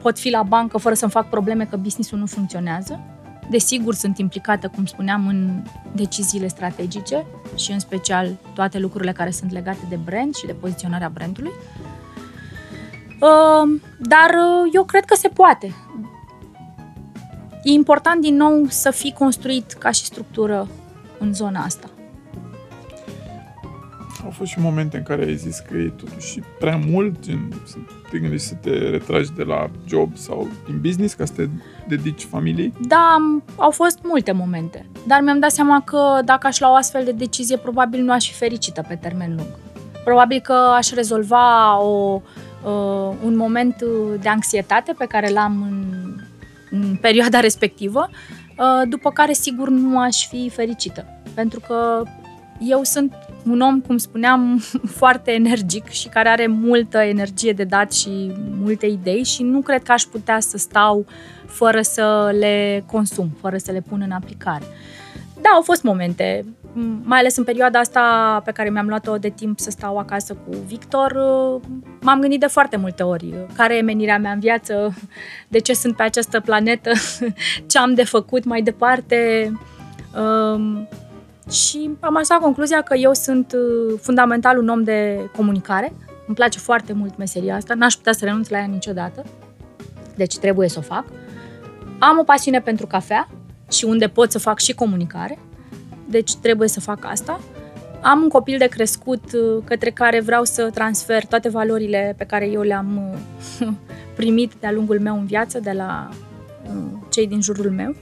pot fi la bancă fără să-mi fac probleme că business-ul nu funcționează. Desigur, sunt implicată, cum spuneam, în deciziile strategice și în special toate lucrurile care sunt legate de brand și de poziționarea brandului. Dar eu cred că se poate. E important, din nou, să fii construit ca și structură în zona asta. Au fost și momente în care ai zis că e totuși prea mult, gen, să te gândești să te retragi de la job sau din business ca să te dedici familiei? Da, au fost multe momente, dar mi-am dat seama că dacă aș lua o astfel de decizie, probabil nu aș fi fericită pe termen lung. Probabil că aș rezolva o, uh, un moment de anxietate pe care l-am în în perioada respectivă, după care sigur nu aș fi fericită. Pentru că eu sunt un om, cum spuneam, foarte energic și care are multă energie de dat și multe idei și nu cred că aș putea să stau fără să le consum, fără să le pun în aplicare. Da, au fost momente, mai ales în perioada asta pe care mi-am luat-o de timp să stau acasă cu Victor, m-am gândit de foarte multe ori care e menirea mea în viață, de ce sunt pe această planetă, ce am de făcut mai departe. Și am ajuns la concluzia că eu sunt fundamental un om de comunicare, îmi place foarte mult meseria asta, n-aș putea să renunț la ea niciodată, deci trebuie să o fac. Am o pasiune pentru cafea și unde pot să fac și comunicare, deci trebuie să fac asta. Am un copil de crescut către care vreau să transfer toate valorile pe care eu le-am primit de-a lungul meu în viață, de la cei din jurul meu,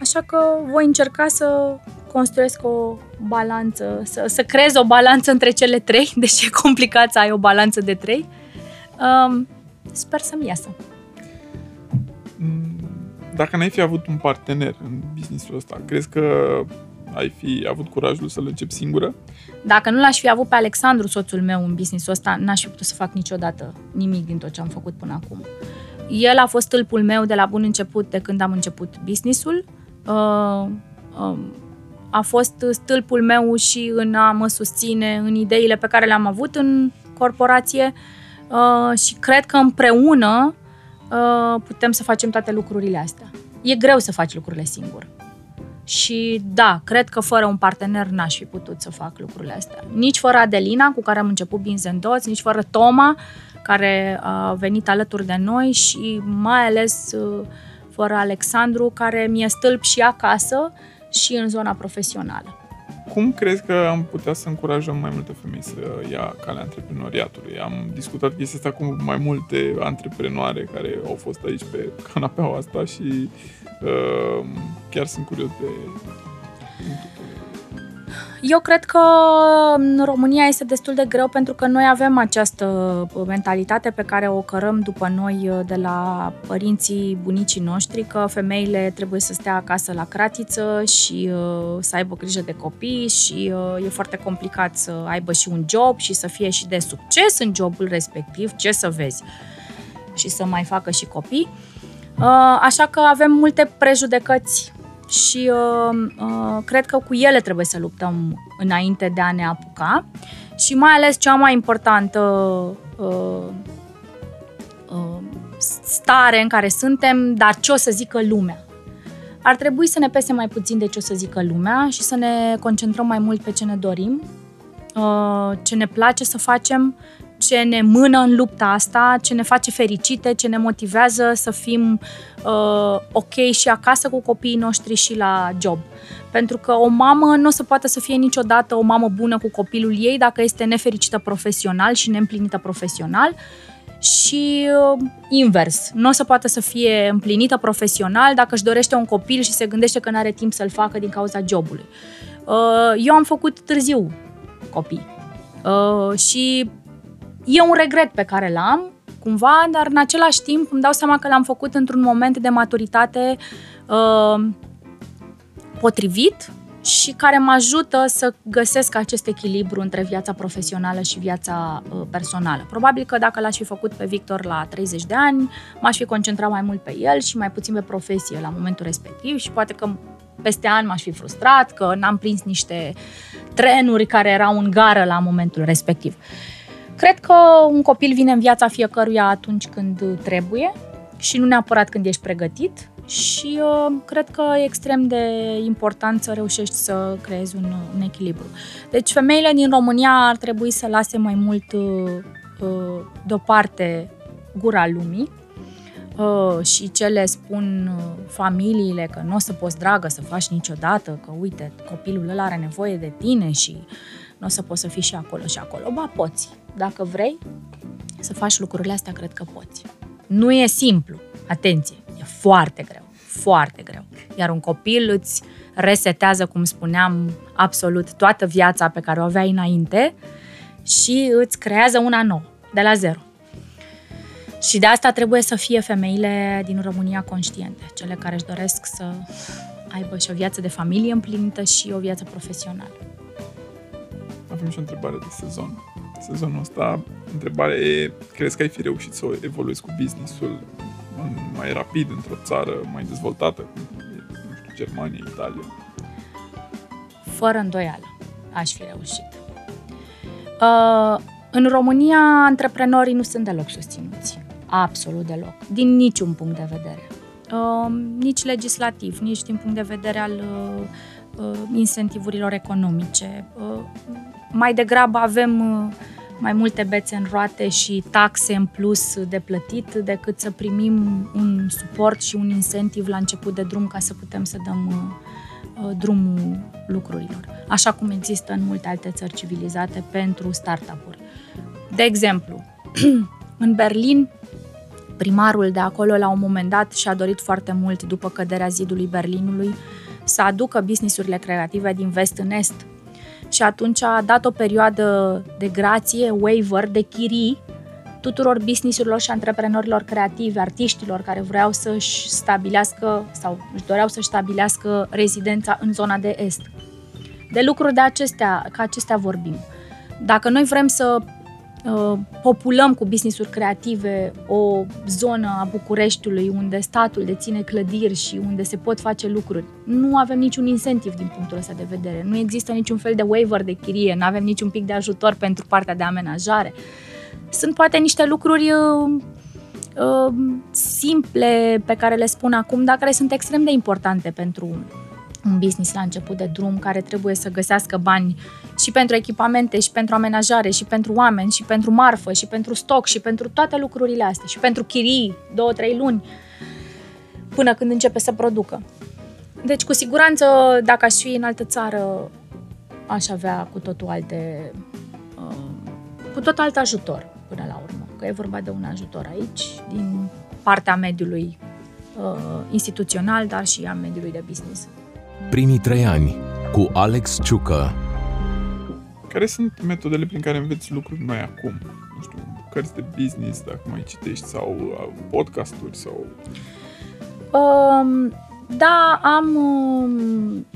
așa că voi încerca să construiesc o balanță, să, să creez o balanță între cele trei, deși e complicat să ai o balanță de trei. Um, sper să-mi iasă. Dacă n-ai fi avut un partener în business-ul ăsta, crezi că ai fi avut curajul să-l începi singură? Dacă nu l-aș fi avut pe Alexandru, soțul meu, în business-ul ăsta, n-aș fi putut să fac niciodată nimic din tot ce am făcut până acum. El a fost stâlpul meu de la bun început, de când am început business-ul. Uh, uh, A fost stâlpul meu și în a mă susține în ideile pe care le-am avut în corporație și cred că împreună putem să facem toate lucrurile astea. E greu să faci lucrurile singur. Și da, cred că fără un partener n-aș fi putut să fac lucrurile astea. Nici fără Adelina, cu care am început Beans and Dots, nici fără Toma, care a venit alături de noi și mai ales fără Alexandru, care mi-e stâlp și acasă și în zona profesională. Cum crezi că am putea să încurajăm mai multe femei să ia calea antreprenoriatului? Am discutat chestia asta cu mai multe antreprenoare care au fost aici pe canapeaua asta și uh, chiar sunt curios de... Eu cred că în România este destul de greu pentru că noi avem această mentalitate pe care o cărăm după noi de la părinții, bunicii noștri, că femeile trebuie să stea acasă la cratiță și uh, să aibă grijă de copii și uh, e foarte complicat să aibă și un job și să fie și de succes în jobul respectiv, ce să vezi, și să mai facă și copii. Uh, așa că avem multe prejudecăți și uh, uh, cred că cu ele trebuie să luptăm înainte de a ne apuca și mai ales cea mai importantă uh, uh, stare în care suntem, dar ce o să zică lumea. Ar trebui să ne pese mai puțin de ce o să zică lumea și să ne concentrăm mai mult pe ce ne dorim, uh, ce ne place să facem, ce ne mână în lupta asta, ce ne face fericite, ce ne motivează să fim uh, ok și acasă cu copiii noștri și la job. Pentru că o mamă nu o să poată să fie niciodată o mamă bună cu copilul ei dacă este nefericită profesional și neîmplinită profesional și uh, invers. Nu o să poată să fie împlinită profesional dacă își dorește un copil și se gândește că nu are timp să-l facă din cauza jobului. Uh, eu am făcut târziu copii uh, și e un regret pe care l-am, cumva, dar în același timp îmi dau seama că l-am făcut într-un moment de maturitate uh, potrivit și care mă ajută să găsesc acest echilibru între viața profesională și viața uh, personală. Probabil că dacă l-aș fi făcut pe Victor la treizeci de ani, m-aș fi concentrat mai mult pe el și mai puțin pe profesie la momentul respectiv și poate că peste ani m-aș fi frustrat că n-am prins niște trenuri care erau în gară la momentul respectiv. Cred că un copil vine în viața fiecăruia atunci când trebuie și nu neapărat când ești pregătit și uh, cred că e extrem de important să reușești să creezi un, un echilibru. Deci femeile din România ar trebui să lase mai mult uh, deoparte gura lumii uh, și ce le spun familiile că nu o să poți, dragă, să faci niciodată, că uite, copilul ăla are nevoie de tine și nu o să poți să fii și acolo și acolo. Ba, poți. Dacă vrei să faci lucrurile astea, cred că poți. Nu e simplu. Atenție! E foarte greu. Foarte greu. Iar un copil îți resetează, cum spuneam, absolut toată viața pe care o aveai înainte și îți creează una nouă, de la zero. Și de asta trebuie să fie femeile din România conștiente, cele care își doresc să aibă și o viață de familie împlinită și o viață profesională. Avem și o întrebare de sezon. Sezonul ăsta, întrebarea e, crezi că ai fi reușit să evoluezi cu business-ul mai rapid într-o țară mai dezvoltată, cum nu știu, Germania, Italia? Fără îndoială aș fi reușit. Uh, în România, antreprenorii nu sunt deloc susținuți. Absolut deloc. Din niciun punct de vedere. Uh, nici legislativ, nici din punct de vedere al uh, incentivurilor economice. Uh, mai degrabă avem uh, mai multe bețe în roate și taxe în plus de plătit decât să primim un suport și un incentiv la început de drum ca să putem să dăm uh, drumul lucrurilor. Așa cum există în multe alte țări civilizate pentru startup-uri. De exemplu, în Berlin, primarul de acolo la un moment dat și-a dorit foarte mult, după căderea zidului Berlinului, să aducă business-urile creative din vest în est. Și atunci a dat o perioadă de grație, waiver, de chirii tuturor business-urilor și antreprenorilor creativi, artiștilor care vreau să-și stabilească sau își doreau să-și stabilească rezidența în zona de est. De lucruri de acestea, ca acestea vorbim. Dacă noi vrem să uh, populăm cu business-uri creative o zonă a Bucureștiului unde statul deține clădiri și unde se pot face lucruri, nu avem niciun incentiv din punctul ăsta de vedere. Nu există niciun fel de waiver de chirie, nu avem niciun pic de ajutor pentru partea de amenajare. Sunt poate niște lucruri uh, uh, simple pe care le spun acum, dar care sunt extrem de importante pentru un business la început de drum, care trebuie să găsească bani și pentru echipamente, și pentru amenajare, și pentru oameni, și pentru marfă, și pentru stoc, și pentru toate lucrurile astea, și pentru chirii, două, trei luni, până când începe să producă. Deci, cu siguranță, dacă aș fi în altă țară, aș avea cu totul alte, cu tot alt ajutor, până la urmă, că e vorba de un ajutor aici, din partea mediului instituțional, dar și a mediului de business. Primii trei ani cu Alex Ciucă. Care sunt metodele prin care înveți lucruri noi acum? Nu știu, cărți de business, dacă mai citești, sau podcasturi sau... Um, da, am um,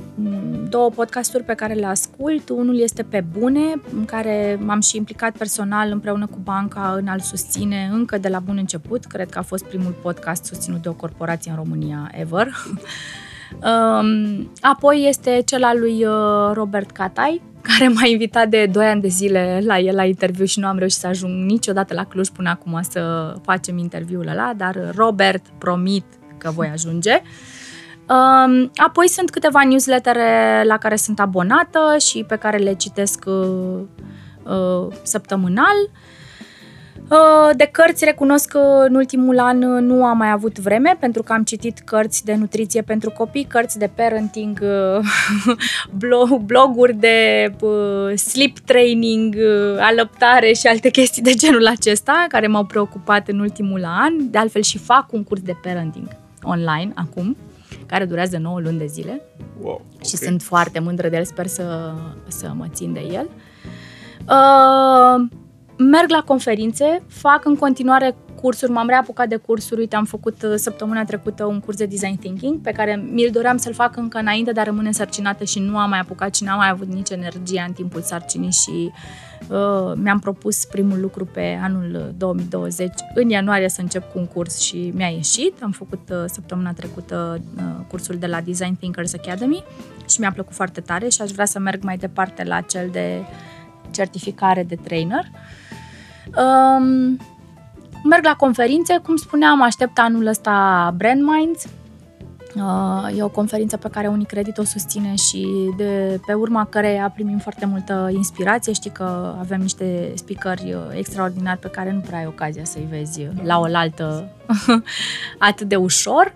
două podcasturi pe care le ascult. Unul este Pe Bune, în care m-am și implicat personal împreună cu banca în a-l susține încă de la bun început. Cred că a fost primul podcast susținut de o corporație în România ever. Apoi este cel al lui Robert Katai, care m-a invitat de doi ani de zile la el la interviu și nu am reușit să ajung niciodată la Cluj până acum să facem interviul ăla, dar Robert, promit că voi ajunge. Apoi sunt câteva newslettere la care sunt abonată și pe care le citesc săptămânal. De cărți recunosc că în ultimul an nu am mai avut vreme, pentru că am citit cărți de nutriție pentru copii, cărți de parenting, bloguri de sleep training, alăptare și alte chestii de genul acesta care m-au preocupat în ultimul an. De altfel și fac un curs de parenting online acum, care durează nouă luni de zile. Wow, okay. Și sunt foarte mândră de el, sper să, să mă țin de el. Uh, Merg la conferințe, fac în continuare cursuri, m-am reapucat de cursuri. Uite, am făcut săptămâna trecută un curs de design thinking pe care mi-l doream să-l fac încă înainte, dar rămâne însărcinată și nu am mai apucat și n-am mai avut nici energia în timpul sarcinii și uh, mi-am propus primul lucru pe anul două mii douăzeci, în ianuarie, să încep cu un curs și mi-a ieșit. Am făcut uh, săptămâna trecută uh, cursul de la Design Thinkers Academy și mi-a plăcut foarte tare și aș vrea să merg mai departe la cel de certificare de trainer. Um, merg la conferințe, cum spuneam, aștept anul ăsta Brand Minds. Uh, e o conferință pe care Unicredit o susține și de pe urma căreia primim foarte multă inspirație. Știi că avem niște speakeri extraordinari pe care nu prea ai ocazia să-i vezi la oaltă atât de ușor.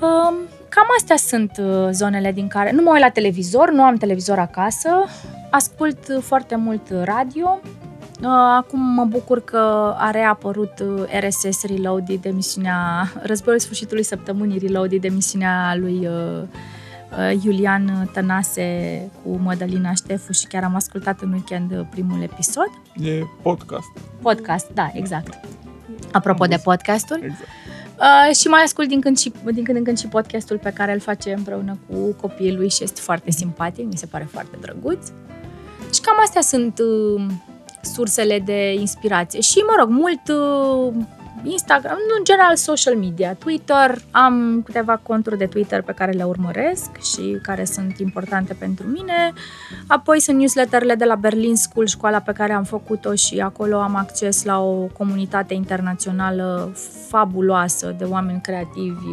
Um, cam astea sunt zonele din care... Nu mă uit la televizor, nu am televizor acasă, ascult foarte mult radio. Acum mă bucur că a reapărut R S S Reloaded, emisiunea Războiul Sfârșitului Săptămânii Reloaded, emisiunea lui Iulian Tănase cu Mădălina Ștefu și chiar am ascultat în weekend primul episod. E podcast. Podcast, da, exact. apropo de podcasturi. Exact. Uh, și mai ascult din când, și, din când în când și podcastul pe care îl face împreună cu copiii lui și este foarte simpatic, mi se pare foarte drăguț. Și cam astea sunt uh, sursele de inspirație. Și, mă rog, mult uh, Instagram, în general social media, Twitter, am câteva conturi de Twitter pe care le urmăresc și care sunt importante pentru mine. Apoi sunt newsletterele de la Berlin School, școala pe care am făcut-o și acolo am acces la o comunitate internațională fabuloasă de oameni creativi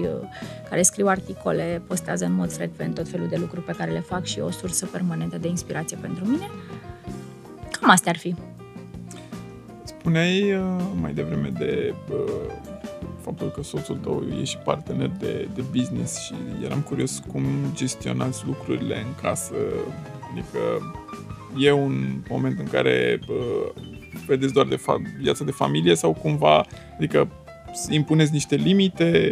care scriu articole, postează în mod frecvent tot felul de lucruri pe care le fac și e o sursă permanentă de inspirație pentru mine. Cam astea ar fi. Spuneai uh, mai devreme de uh, faptul că soțul tău e și partener de, de business și eram curios cum gestionați lucrurile în casă. Adică e un moment în care uh, vedeți doar de fa- viața de familie sau cumva, adică impuneți niște limite?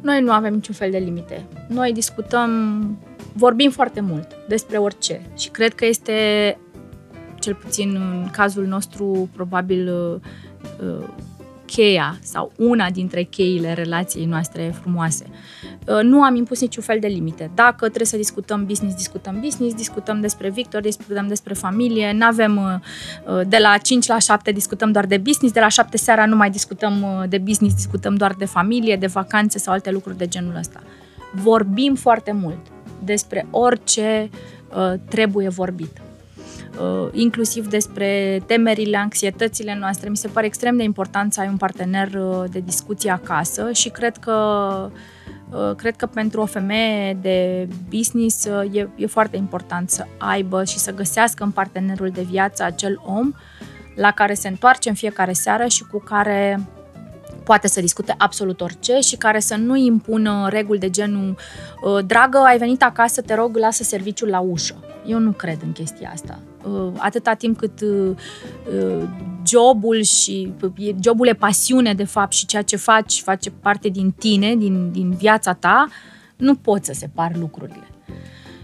Noi nu avem niciun fel de limite. Noi discutăm, vorbim foarte mult despre orice și cred că este... cel puțin în cazul nostru, probabil cheia sau una dintre cheile relației noastre frumoase. Nu am impus niciun fel de limite. Dacă trebuie să discutăm business, discutăm business, discutăm despre Victor, discutăm despre familie, n-avem de la cinci la șapte discutăm doar de business, de la șapte seara nu mai discutăm de business, discutăm doar de familie, de vacanțe sau alte lucruri de genul ăsta. Vorbim foarte mult despre orice trebuie vorbit. Uh, inclusiv despre temerile, anxietățile noastre. Mi se pare extrem de important să ai un partener uh, de discuție acasă și cred că, uh, cred că pentru o femeie de business uh, e, e foarte important să aibă și să găsească în partenerul de viață acel om la care se întoarce în fiecare seară și cu care poate să discute absolut orice și care să nu impună reguli de genul uh, dragă, ai venit acasă, te rog, lasă serviciul la ușă. Eu nu cred în chestia asta. Atâta timp cât jobul și jobul e pasiune de fapt și ceea ce faci face parte din tine, din, din viața ta, nu poți să separi lucrurile.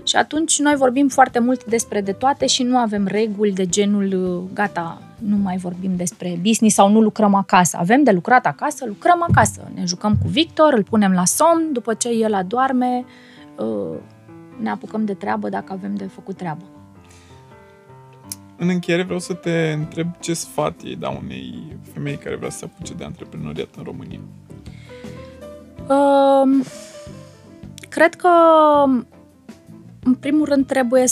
Și atunci noi vorbim foarte mult despre de toate și nu avem reguli de genul gata, nu mai vorbim despre business sau nu lucrăm acasă. Avem de lucrat acasă, lucrăm acasă. Ne jucăm cu Victor, îl punem la somn, după ce el adorme, ne apucăm de treabă dacă avem de făcut treabă. În încheiere vreau să te întreb ce sfat ei da unei femei care vrea să se apuce de antreprenoriat în România. Uh, cred că în primul rând trebuie,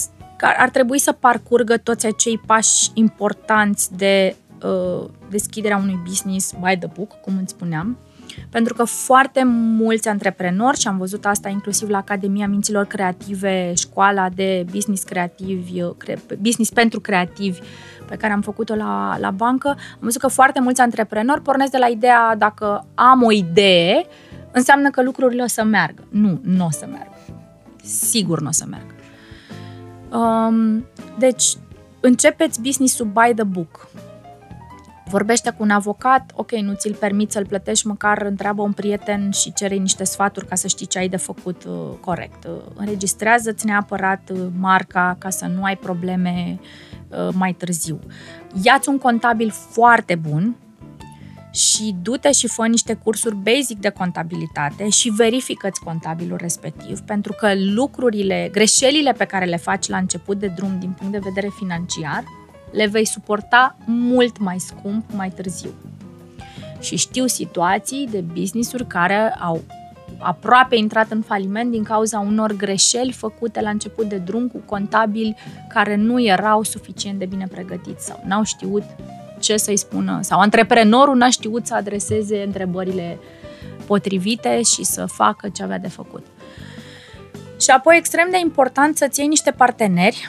ar trebui să parcurgă toți acei pași importanți de uh, deschiderea unui business by the book, cum îți spuneam. Pentru că foarte mulți antreprenori, și am văzut asta inclusiv la Academia Minților Creative, școala de business creativi, business pentru creativi pe care am făcut-o la, la bancă, am văzut că foarte mulți antreprenori pornesc de la ideea dacă am o idee, înseamnă că lucrurile o să meargă. Nu, nu o să meargă. Sigur nu o să meargă. Um, deci, începeți business-ul by the book. Vorbește cu un avocat, ok, nu ți-l permiți să-l plătești, măcar întreabă un prieten și cere niște sfaturi ca să știi ce ai de făcut uh, corect. Uh, înregistrează-ți neapărat uh, marca ca să nu ai probleme uh, mai târziu. Ia-ți un contabil foarte bun și du-te și fă niște cursuri basic de contabilitate și verifică-ți contabilul respectiv, pentru că lucrurile, greșelile pe care le faci la început de drum din punct de vedere financiar, le vei suporta mult mai scump mai târziu. Și știu situații de business-uri care au aproape intrat în faliment din cauza unor greșeli făcute la început de drum cu contabili care nu erau suficient de bine pregătiți sau n-au știut ce să-i spună sau antreprenorul n-a știut să adreseze întrebările potrivite și să facă ce avea de făcut. Și apoi extrem de important să-ți iei niște parteneri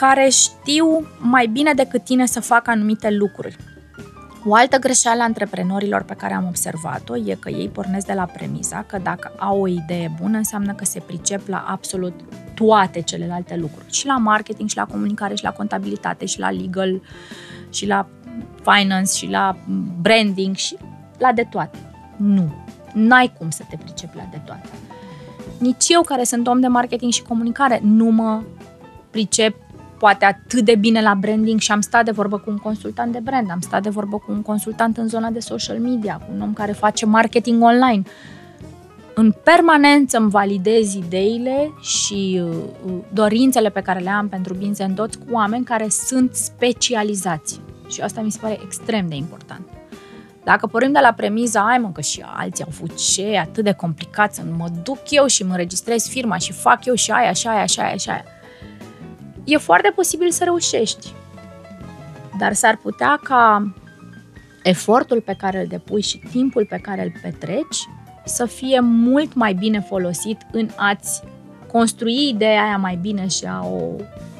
care știu mai bine decât tine să facă anumite lucruri. O altă greșeală a antreprenorilor pe care am observat-o e că ei pornesc de la premisa că dacă au o idee bună înseamnă că se pricep la absolut toate celelalte lucruri. Și la marketing, și la comunicare, și la contabilitate, și la legal, și la finance, și la branding, și la de toate. Nu, n-ai cum să te pricepi la de toate. Nici eu, care sunt om de marketing și comunicare, nu mă pricep poate atât de bine la branding și am stat de vorbă cu un consultant de brand, am stat de vorbă cu un consultant în zona de social media, cu un om care face marketing online. În permanență îmi validez ideile și dorințele pe care le am pentru Beans and Dots cu oameni care sunt specializați. Și asta mi se pare extrem de important. Dacă pornim de la premiza, ai mă, că și alții au făcut ce atât de complicat să mă duc eu și mă înregistrez firma și fac eu și aia, și aia, și aia, și aia. E foarte posibil să reușești, dar s-ar putea ca efortul pe care îl depui și timpul pe care îl petreci să fie mult mai bine folosit în a-ți construi ideea aia mai bine și a o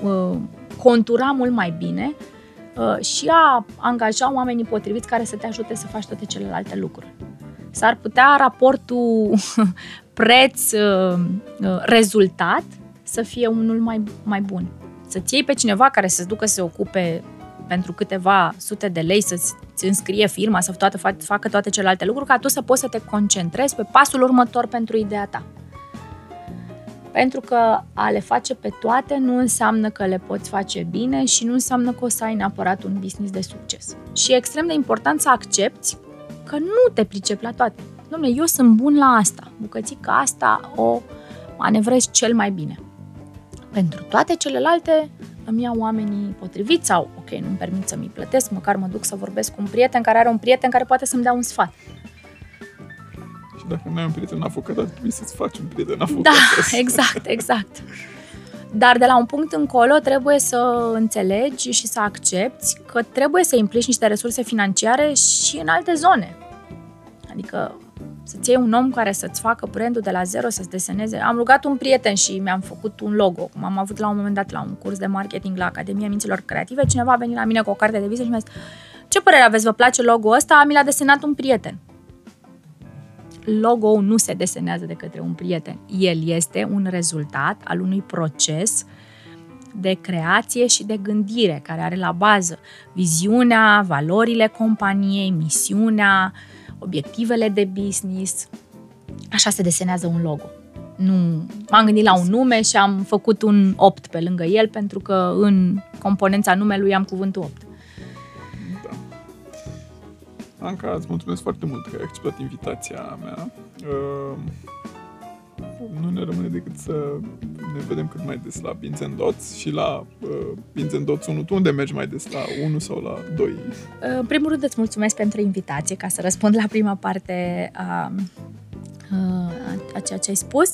uh, contura mult mai bine uh, și a angaja oamenii potriviți care să te ajute să faci toate celelalte lucruri. S-ar putea raportul preț-rezultat uh, uh, să fie unul mai, mai bun. Să-ți iei pe cineva care să-ți ducă să se ocupe pentru câteva sute de lei, să-ți înscrie firma, să toată, facă toate celelalte lucruri, ca tu să poți să te concentrezi pe pasul următor pentru ideea ta. Pentru că a le face pe toate nu înseamnă că le poți face bine și nu înseamnă că o să ai neapărat un business de succes. Și e extrem de important să accepti că nu te pricepi la toate. Dom'le, eu sunt bun la asta, bucățica asta o manevrez cel mai bine. Pentru toate celelalte îmi iau oamenii potriviți sau, ok, nu-mi permit să-mi plătesc, măcar mă duc să vorbesc cu un prieten care are un prieten care poate să-mi dea un sfat. Și dacă nu ai un prieten afocat, ar trebui să-ți faci un prieten afocat. Da, exact, exact. Dar de la un punct încolo trebuie să înțelegi și să accepti că trebuie să implici niște resurse financiare și în alte zone. Adică să-ți iei un om care să-ți facă brandul de la zero, să-ți deseneze. Am rugat un prieten și mi-am făcut un logo. Cum am avut la un moment dat la un curs de marketing la Academia Minților Creative, cineva a venit la mine cu o carte de viză și mi-a zis: ce părere aveți, vă place logo-ul ăsta? Mi l-a desenat un prieten. Logo-ul nu se desenează de către un prieten. El este un rezultat al unui proces de creație și de gândire care are la bază viziunea, valorile companiei, misiunea, obiectivele de business. Așa se desenează un logo. Nu, m-am gândit la un nume și am făcut un opt pe lângă el, pentru că în componența numelui am cuvântul opt. Da. Anca, îți mulțumesc foarte mult că ai acceptat invitația mea. Nu ne rămâne decât să ne vedem cât mai des la Beans and Dots și la Beans and Dots unu. Tu unde mergi mai des, la unu sau la doi? În primul rând îți mulțumesc pentru invitație, ca să răspund la prima parte a, a, a ceea ce ai spus.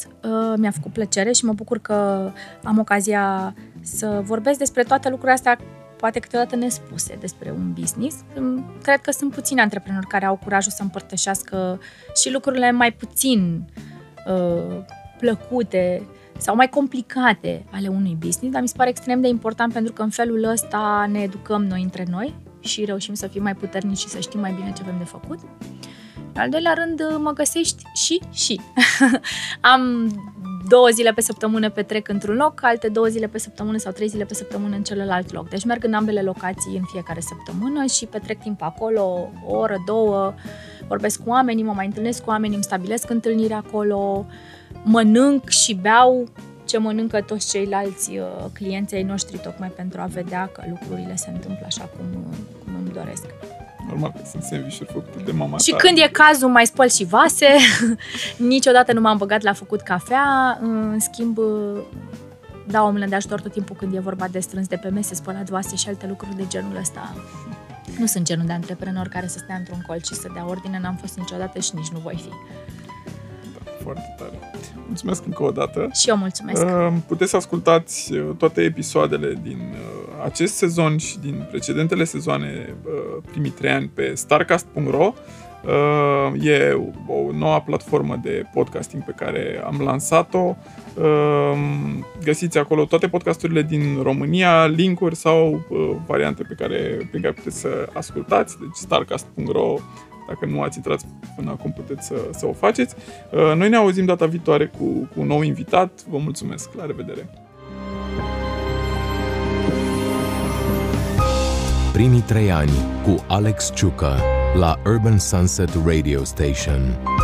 Mi-a făcut plăcere și mă bucur că am ocazia să vorbesc despre toate lucrurile astea, poate câteodată nespuse, despre un business. Cred că sunt puțini antreprenori care au curajul să împărtășească și lucrurile mai puțin plăcute sau mai complicate ale unui business, dar mi se pare extrem de important, pentru că în felul ăsta ne educăm noi între noi și reușim să fim mai puternici și să știm mai bine ce avem de făcut. În al doilea rând, mă găsești și și. Am două zile pe săptămână petrec într-un loc, alte două zile pe săptămână sau trei zile pe săptămână în celălalt loc. Deci merg în ambele locații în fiecare săptămână și petrec timp acolo, o oră, două, vorbesc cu oamenii, mă mai întâlnesc cu oamenii, îmi stabilesc întâlnirea acolo, mănânc și beau ce mănâncă toți ceilalți clienții noștri, tocmai pentru a vedea că lucrurile se întâmplă așa cum, cum îmi doresc. Normal că sunt sandwich-uri făcute de mama și ta. Când e cazul, mai spăl și vase. Niciodată nu m-am băgat la făcut cafea. În schimb, dau o mână de ajutor tot timpul când e vorba de strâns de pe mese, spălat vase și alte lucruri de genul ăsta. Nu sunt genul de antreprenor care să stea într-un colț și să dea ordine. N-am fost niciodată și nici nu voi fi. Da, foarte tare. Mulțumesc încă o dată. Și eu mulțumesc. Puteți să ascultați toate episoadele din acest sezon și din precedentele sezoane, primii trei ani, pe starcast punct ro. E o nouă platformă de podcasting pe care am lansat-o. Găsiți acolo toate podcasturile din România, link-uri sau variante pe care, pe care puteți să ascultați. Deci starcast punct ro, dacă nu ați intrat până acum, puteți să, să o faceți. Noi ne auzim data viitoare cu, cu un nou invitat. Vă mulțumesc, la revedere! Primii trei ani cu Alex Ciucă la Urban Sunset Radio Station.